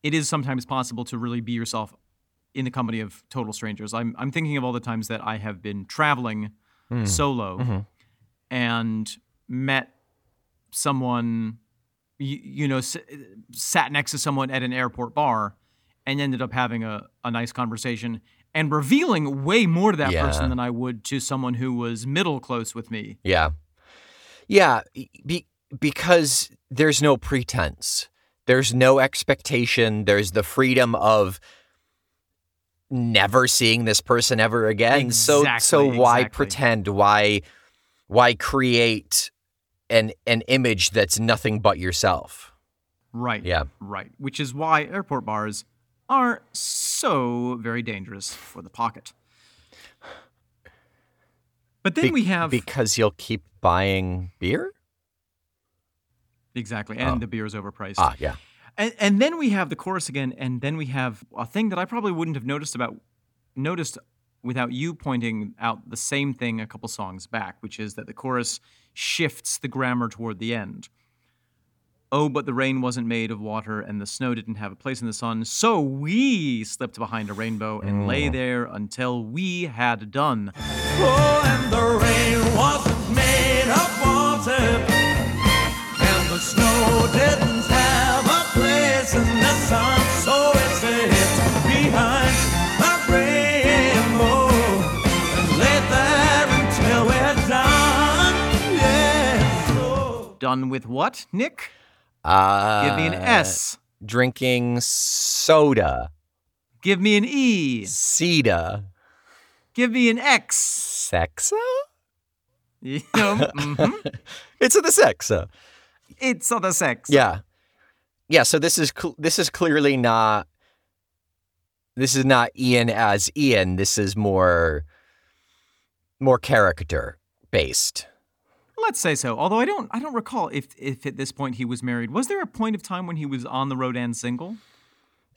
it is sometimes possible to really be yourself in the company of total strangers. I'm thinking of all the times that I have been traveling solo. Mm-hmm. And met someone, you know, sat next to someone at an airport bar and ended up having a nice conversation and revealing way more to that person than I would to someone who was middle close with me. Yeah. Yeah, because there's no pretense. There's no expectation. There's the freedom of never seeing this person ever again. Exactly, so why pretend? Why create an image that's nothing but yourself? Right. Yeah. Right. Which is why airport bars are so very dangerous for the pocket. But then we have... Because you'll keep buying beer? Exactly. And the beer is overpriced. Ah, yeah. And then we have the chorus again, and then we have a thing that I probably wouldn't have noticed without you pointing out the same thing a couple songs back, which is that the chorus shifts the grammar toward the end. Oh, but the rain wasn't made of water and the snow didn't have a place in the sun, so we slipped behind a rainbow and lay there until we had done. Oh, and the rain wasn't made of water and the snow didn't have a place in the sun, so it's left behind. Done with what, Nick? Give me an S. Drinking soda. Give me an E. Ceda. Give me an X. Sexa? You know, It's the sexa. It's the sexa. Yeah. Yeah, so this is clearly not... This is not Ian as Ian. This is more character-based. Let's say so. Although I don't recall if at this point he was married. Was there a point of time when he was on the road and single?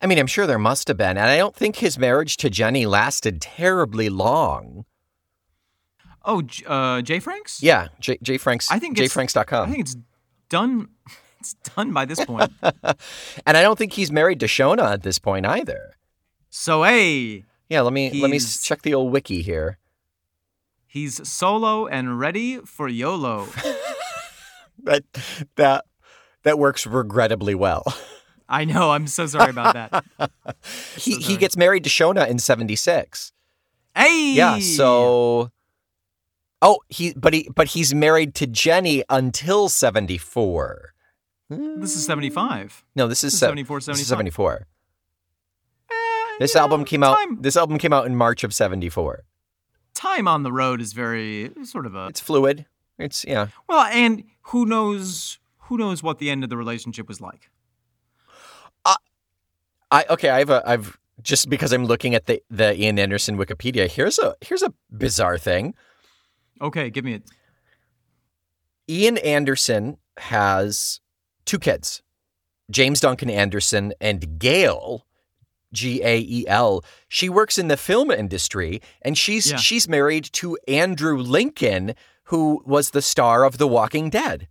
I mean, I'm sure there must have been. And I don't think his marriage to Jenny lasted terribly long. Oh, J. Franks? Yeah, J. Franks. I think jfranks.com. I think it's done. It's done by this point. And I don't think he's married to Shona at this point either. So, hey. Yeah, let me check the old wiki here. He's solo and ready for YOLO. That works regrettably well. I know. I'm so sorry about that. He gets married to Shona in 76. Hey. Yeah. So. Oh, he's married to Jenny until 74. This is 75. No, this is 74. 75. This is 74. This album came out in March of 74. Time on the road is very sort of it's fluid. It's yeah. Well, and who knows what the end of the relationship was like. I've just because I'm looking at the Ian Anderson Wikipedia. Here's a bizarre thing. Okay, give me it. Ian Anderson has two kids, James Duncan Anderson and Gail, Gael. She works in the film industry, and she's married to Andrew Lincoln, who was the star of The Walking Dead.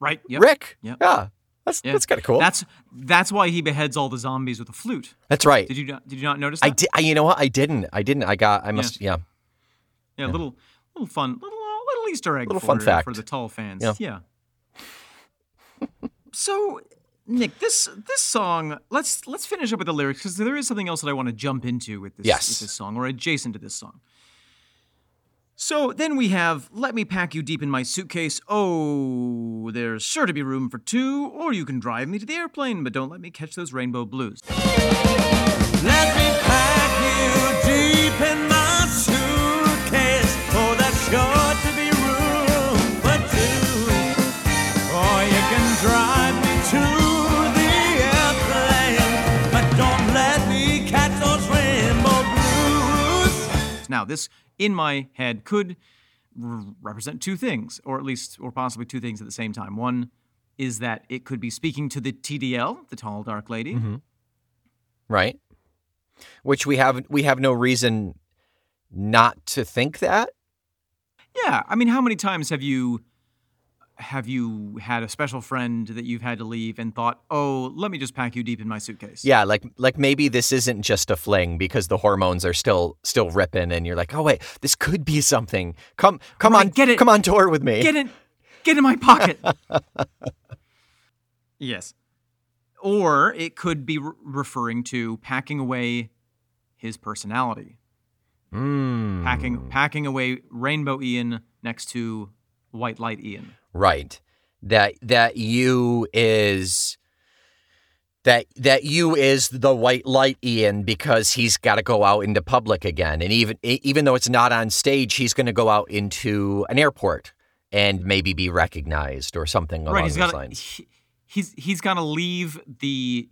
Right. Yep. Rick. Yep. Yeah. That's kind of cool. That's why he beheads all the zombies with a flute. That's right. Did you not notice that? You know what? I didn't. I must. Yeah, little fun, little Easter egg for the Tull fans. Yeah. So, Nick, this song, let's finish up with the lyrics, because there is something else that I want to jump into with this song, or adjacent to this song. So then we have, let me pack you deep in my suitcase. Oh, there's sure to be room for two, or you can drive me to the airplane, but don't let me catch those rainbow blues. Let me pack you deep in my suitcase. Got to be room for two, or you can drive me to the airplane, but don't let me catch those rainbow blues. Now, this in my head could represent two things, or possibly two things at the same time. One is that it could be speaking to the TDL, the tall dark lady, mm-hmm. Right? Which we have no reason not to think that. Yeah, I mean, how many times have you had a special friend that you've had to leave and thought, oh, let me just pack you deep in my suitcase? Yeah, like maybe this isn't just a fling because the hormones are still ripping, and you're like, oh wait, this could be something. Come right, on, get it. Come on tour with me. Get in my pocket. Yes, or it could be referring to packing away his personality. Mm. Packing away Rainbow Ian next to White Light Ian. Right. That you is the White Light Ian, because he's got to go out into public again, and even though it's not on stage, he's going to go out into an airport and maybe be recognized or something along those lines. He's got to leave the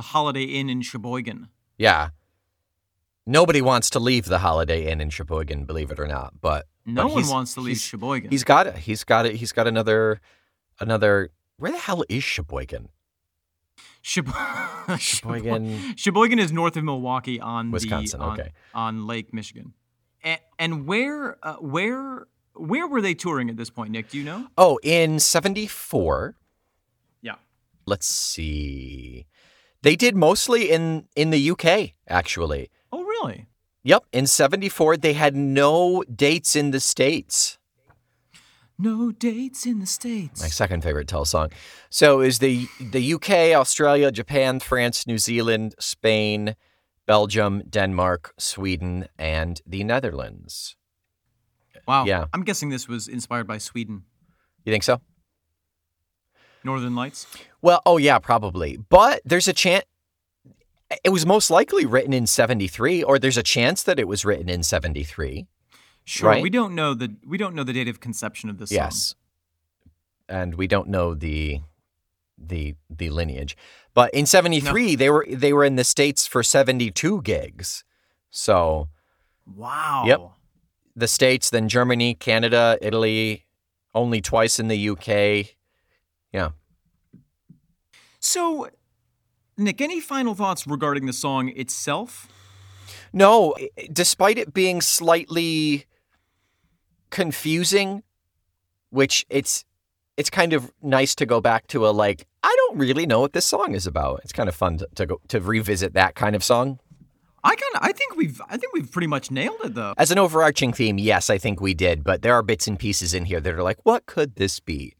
Holiday Inn in Sheboygan. Yeah. Nobody wants to leave the Holiday Inn in Sheboygan, believe it or not. But no one wants to leave Sheboygan. He's got it. He's got another. Where the hell is Sheboygan? Sheboygan is north of Milwaukee on Wisconsin. On Lake Michigan. And where were they touring at this point, Nick? Do you know? Oh, in 74. Yeah. Let's see. They did mostly in the UK, actually. Oh, really? Yep. In 74, they had no dates in the States. No dates in the States. My second favorite Tull song. So is the UK, Australia, Japan, France, New Zealand, Spain, Belgium, Denmark, Sweden, and the Netherlands. Wow. Yeah. I'm guessing this was inspired by Sweden. You think so? Northern Lights? Well, oh, yeah, probably. But there's a chance. It was most likely written in 73, or there's a chance that it was written in 73. Sure, right? We don't know the date of conception of this song. Yes, and we don't know the lineage. But in 73, they were in the States for 72 gigs. So, wow. Yep, the States, then Germany, Canada, Italy, only twice in the UK. Yeah. So. Nick, any final thoughts regarding the song itself? No, despite it being slightly confusing, which it's kind of nice to go back to a like, I don't really know what this song is about. It's kind of fun to revisit that kind of song. I think we've pretty much nailed it though. As an overarching theme, yes, I think we did, but there are bits and pieces in here that are like, what could this be?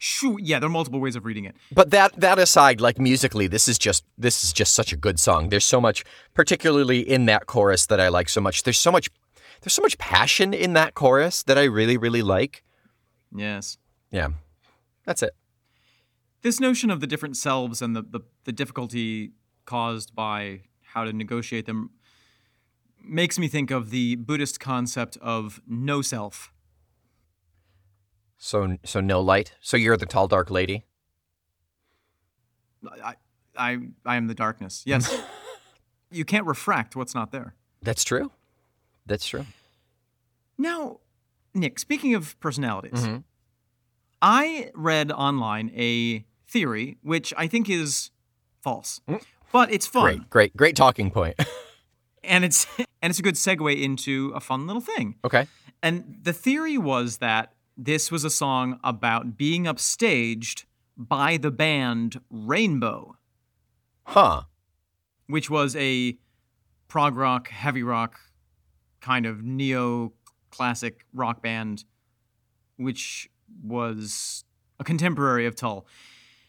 Shoo, yeah, there are multiple ways of reading it. But that aside, like musically, this is just such a good song. There's so much, particularly in that chorus that I like so much. There's so much passion in that chorus that I really, really like. Yes. Yeah. That's it. This notion of the different selves and the difficulty caused by how to negotiate them makes me think of the Buddhist concept of no self. So no light? So you're the tall, dark lady? I am the darkness, yes. You can't refract what's not there. That's true. Now, Nick, speaking of personalities, mm-hmm. I read online a theory, which I think is false, mm-hmm. but it's fun. Great talking point. and it's a good segue into a fun little thing. Okay. And the theory was that this was a song about being upstaged by the band Rainbow. Huh. Which was a prog rock, heavy rock, kind of neo-classic rock band, which was a contemporary of Tull.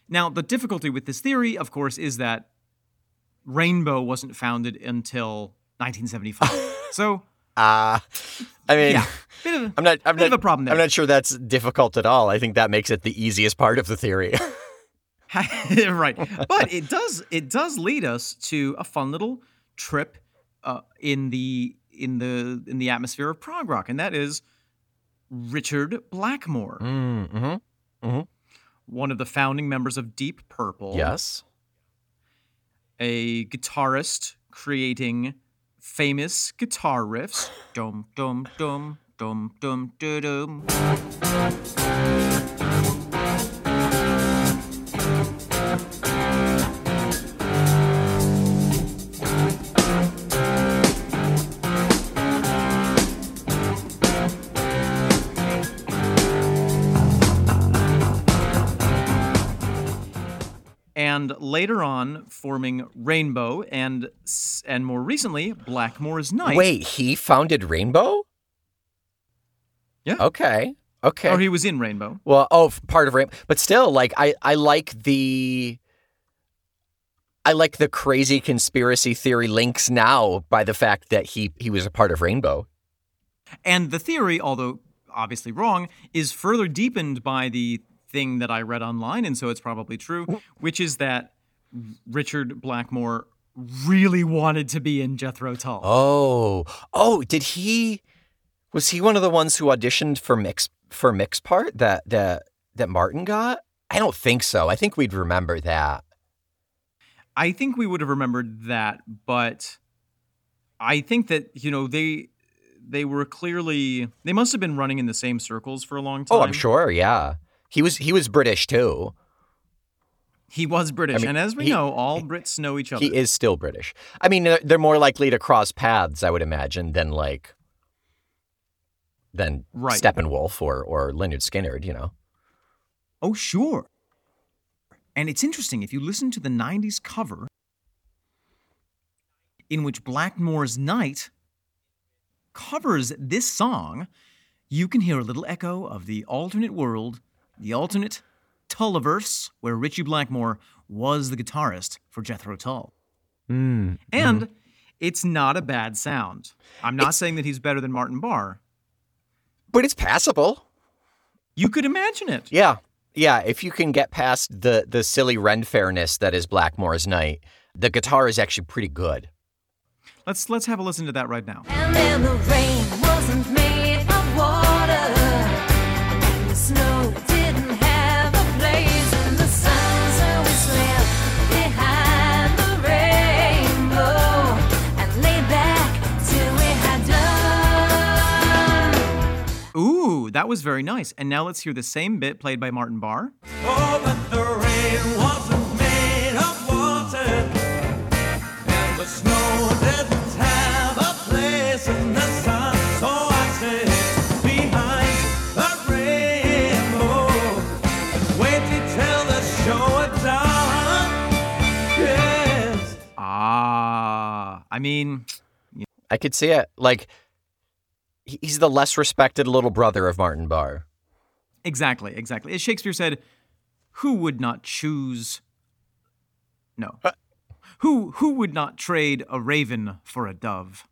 Now, the difficulty with this theory, of course, is that Rainbow wasn't founded until 1975. So... I mean, yeah. I'm not a problem there. I'm not sure that's difficult at all. I think that makes it the easiest part of the theory. Right. But it does lead us to a fun little trip in the atmosphere of prog rock, and that is Richard Blackmore. Mm-hmm. Mm-hmm. One of the founding members of Deep Purple. Yes. A guitarist creating famous guitar riffs. Dum, dum, dum, dum, dum, dum, dum. And later on, forming Rainbow and more recently, Blackmore's Night. Wait, he founded Rainbow? Yeah. Okay. Or he was in Rainbow. Well, part of Rainbow. But still, like, I like the crazy conspiracy theory links now by the fact that he was a part of Rainbow. And the theory, although obviously wrong, is further deepened by the thing that I read online, and so it's probably true, which is that Richard Blackmore really wanted to be in Jethro Tull. Oh, did he? Was he one of the ones who auditioned for mix part that Martin got? I don't think so. I think we'd remember that. I think we would have remembered that, but I think that they were clearly, they must have been running in the same circles for a long time. Oh, I'm sure. Yeah. He was British, too. He was British. I mean, and as we know, all Brits know each other. He is still British. I mean, they're more likely to cross paths, I would imagine, than right. Steppenwolf or Lynyrd Skynyrd, Oh, sure. And it's interesting. If you listen to the 90s cover, in which Blackmore's Night covers this song, you can hear a little echo of the alternate world, the alternate Tulliverse, where Richie Blackmore was the guitarist for Jethro Tull. Mm, and mm-hmm. It's not a bad sound. I'm not saying that he's better than Martin Barre. But it's passable. You could imagine it. Yeah. Yeah, if you can get past the silly Ren fairness that is Blackmore's Night, the guitar is actually pretty good. Let's have a listen to that right now. And then the rain wasn't made of water, and the snow didn't have a place in the sun, so we swam behind the rainbow and lay back till we had done. Ooh, that was very nice. And now let's hear the same bit played by Martin Barre. Oh, but the rain wasn't made of water. I mean, I could see it. Like, he's the less respected little brother of Martin Barre. Exactly, exactly. As Shakespeare said, who would not choose... No. Who would not trade a raven for a dove?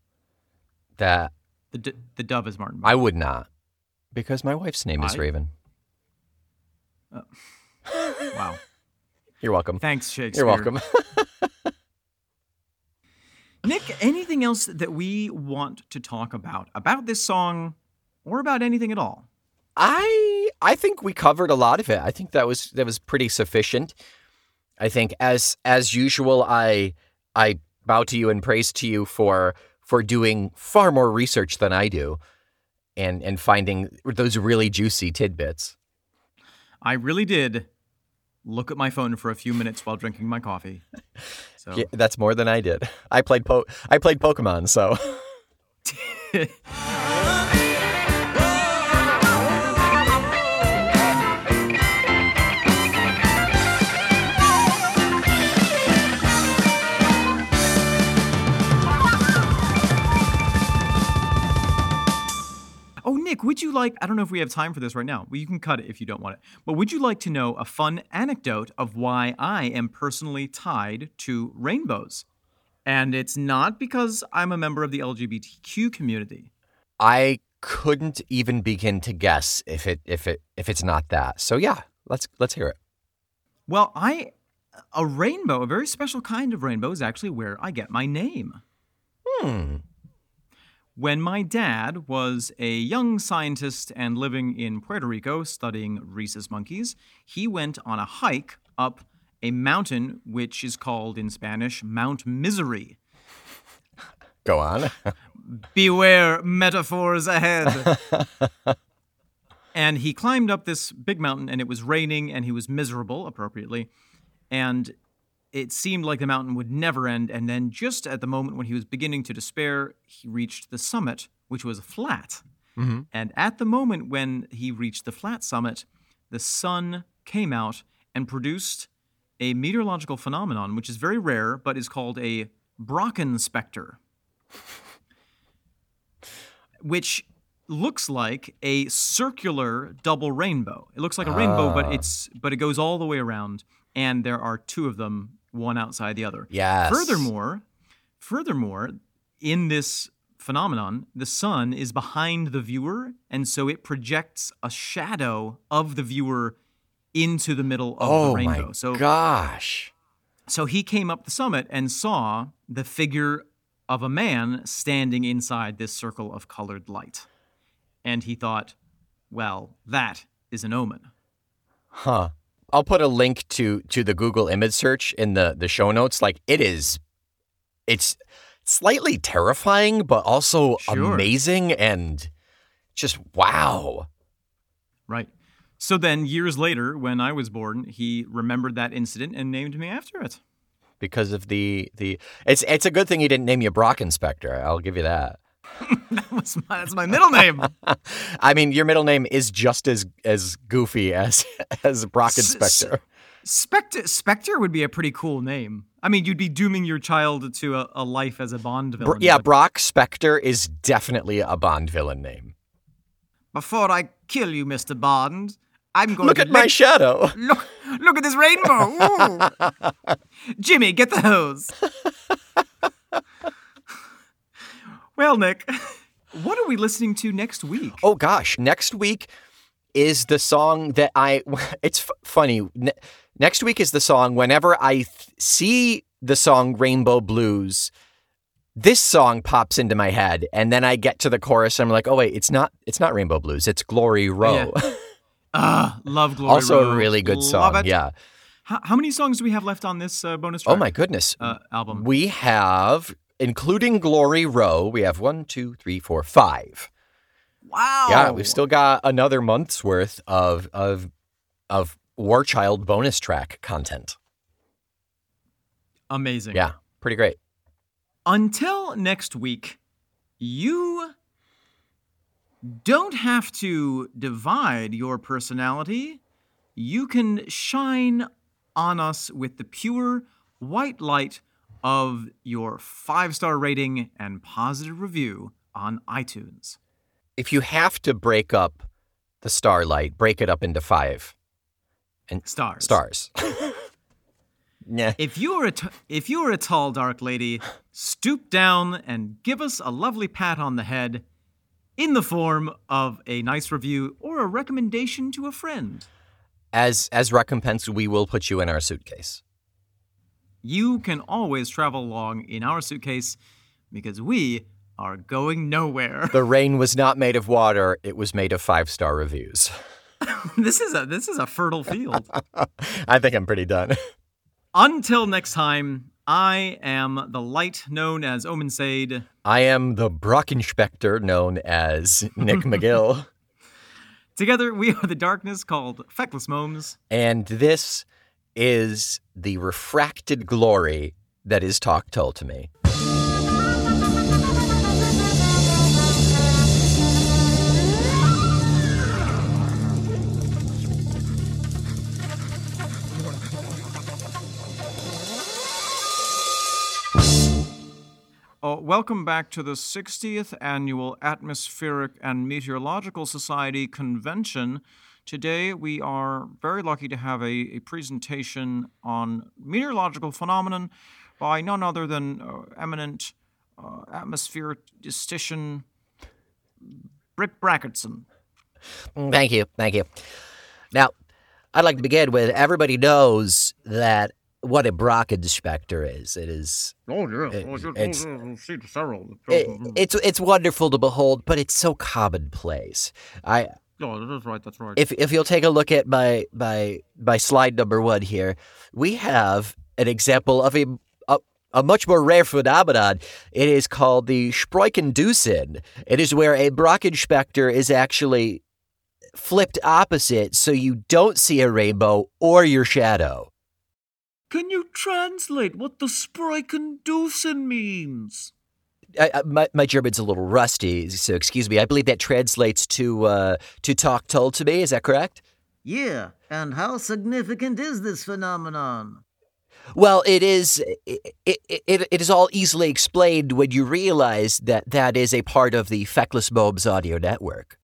That. The dove is Martin Barre. I would not. Because my wife's name is Raven. Wow. You're welcome. Thanks, Shakespeare. You're welcome. Nick, anything else that we want to talk about this song or about anything at all? I think we covered a lot of it. I think that was pretty sufficient. I think as usual, I bow to you and praise to you for doing far more research than I do and finding those really juicy tidbits. I really did look at my phone for a few minutes while drinking my coffee. So. Yeah, that's more than I did. I played Pokemon, so. Nick, would you like, I don't know if we have time for this right now. Well, you can cut it if you don't want it. But would you like to know a fun anecdote of why I am personally tied to rainbows? And it's not because I'm a member of the LGBTQ community. I couldn't even begin to guess if it's not that. So yeah, let's hear it. Well, a rainbow, a very special kind of rainbow, is actually where I get my name. When my dad was a young scientist and living in Puerto Rico studying rhesus monkeys, he went on a hike up a mountain which is called in Spanish Mount Misery. Go on. Beware, metaphors ahead. And he climbed up this big mountain, and it was raining, and he was miserable, appropriately, and it seemed like the mountain would never end, and then just at the moment when he was beginning to despair, he reached the summit, which was flat. Mm-hmm. And at the moment when he reached the flat summit, the sun came out and produced a meteorological phenomenon, which is very rare, but is called a Brocken Spectre, which looks like a circular double rainbow. It looks like a rainbow, but it goes all the way around. And there are two of them, one outside the other. Yes. Furthermore, in this phenomenon, the sun is behind the viewer, and so it projects a shadow of the viewer into the middle of the rainbow. Oh, my gosh. So he came up the summit and saw the figure of a man standing inside this circle of colored light. And he thought, well, that is an omen. Huh. I'll put a link to the Google image search in the show notes. Like, it's slightly terrifying, but also amazing and just wow. Right. So then years later, when I was born, he remembered that incident and named me after it. Because of the it's a good thing he didn't name you Brocken Spectre. I'll give you that. That's my middle name. I mean, your middle name is just as goofy as Brocken Spectre. Spectre would be a pretty cool name. I mean, you'd be dooming your child to a life as a Bond villain. Brock Spectre is definitely a Bond villain name. Before I kill you, Mr. Bond, I'm going to... Look at my shadow. Look at this rainbow. Ooh. Jimmy, get the hose. Well, Nick, what are we listening to next week? Oh, gosh. Next week is the song that it's funny. Next week is the song whenever I see the song Rainbow Blues, this song pops into my head. And then I get to the chorus and I'm like, oh, wait, it's not Rainbow Blues. It's Glory Row. Yeah. Love Glory Row. Also a really good song. Love it. Yeah. How many songs do we have left on this bonus track? Oh, my goodness. Album. We have... Including Glory Row, we have 5. Wow. Yeah, we've still got another month's worth of War Child bonus track content. Amazing. Yeah, pretty great. Until next week, you don't have to divide your personality. You can shine on us with the pure white light of your 5-star rating and positive review on iTunes. If you have to break up the Starlight, break it up into 5. And stars. Nah. If you are a tall, dark lady, stoop down and give us a lovely pat on the head in the form of a nice review or a recommendation to a friend. As recompense, we will put you in our suitcase. You can always travel along in our suitcase because we are going nowhere. The rain was not made of water. It was made of 5-star reviews. This is a fertile field. I think I'm pretty done. Until next time, I am the light known as Omin Saeed. I am the Brocken Spectre known as Nick McGill. Together, we are the darkness called Feckless Modes. And this is the refracted glory that is Talk Tall to Me. Welcome back to the 60th Annual Atmospheric and Meteorological Society Convention. Today we are very lucky to have a presentation on meteorological phenomenon by none other than eminent atmospheristician Rick Brackertson. Thank you. Now, I'd like to begin with everybody knows that what a Brocken Spectre is. It is. Oh, yeah. It's wonderful to behold, but it's so commonplace. That's right. If you'll take a look at my slide number 1 here, we have an example of a much more rare phenomenon. It is called the Spreukendusen. It is where a Brocken Spectre is actually flipped opposite, so you don't see a rainbow or your shadow. Can you translate what the Spreukendusen means? My German's a little rusty, so excuse me. I believe that translates to Talk Tall to Me. Is that correct? Yeah. And how significant is this phenomenon? Well, it is. It is all easily explained when you realize that that is a part of the Feckless Modes audio network.